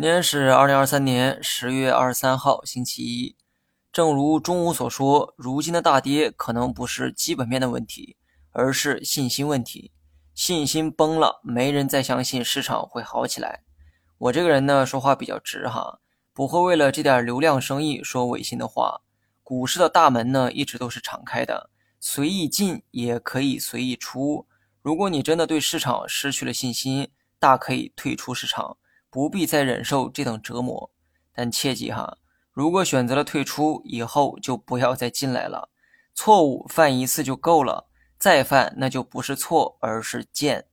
今天是2023年10月23号星期一。正如中午所说，如今的大跌可能不是基本面的问题，而是信心问题。信心崩了，没人再相信市场会好起来。我这个人呢，说话比较直哈，不会为了这点流量生意说违心的话。股市的大门呢，一直都是敞开的，随意进也可以随意出。如果你真的对市场失去了信心，大可以退出市场，不必再忍受这等折磨。但切记哈，如果选择了退出，以后就不要再进来了。错误犯一次就够了，再犯那就不是错，而是贱。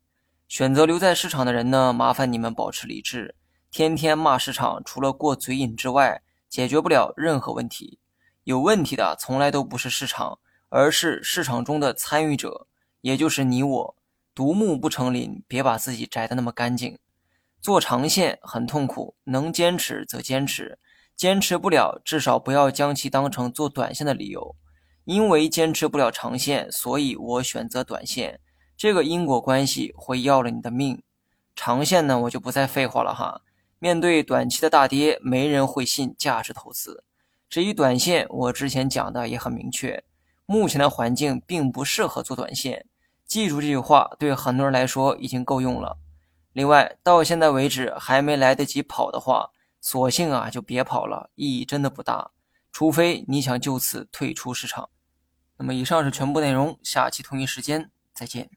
选择留在市场的人呢，麻烦你们保持理智。天天骂市场，除了过嘴瘾之外，解决不了任何问题。有问题的从来都不是市场，而是市场中的参与者，也就是你我。独木不成林，别把自己摘得那么干净。做长线很痛苦，能坚持则坚持，坚持不了至少不要将其当成做短线的理由。因为坚持不了长线，所以我选择短线，这个因果关系会要了你的命。长线呢，我就不再废话了哈。面对短期的大跌，没人会信价值投资。至于短线，我之前讲的也很明确，目前的环境并不适合做短线。记住这句话，对很多人来说已经够用了。另外，到现在为止还没来得及跑的话，索性啊就别跑了，意义真的不大，除非你想就此退出市场。那么以上是全部内容，下期同一时间再见。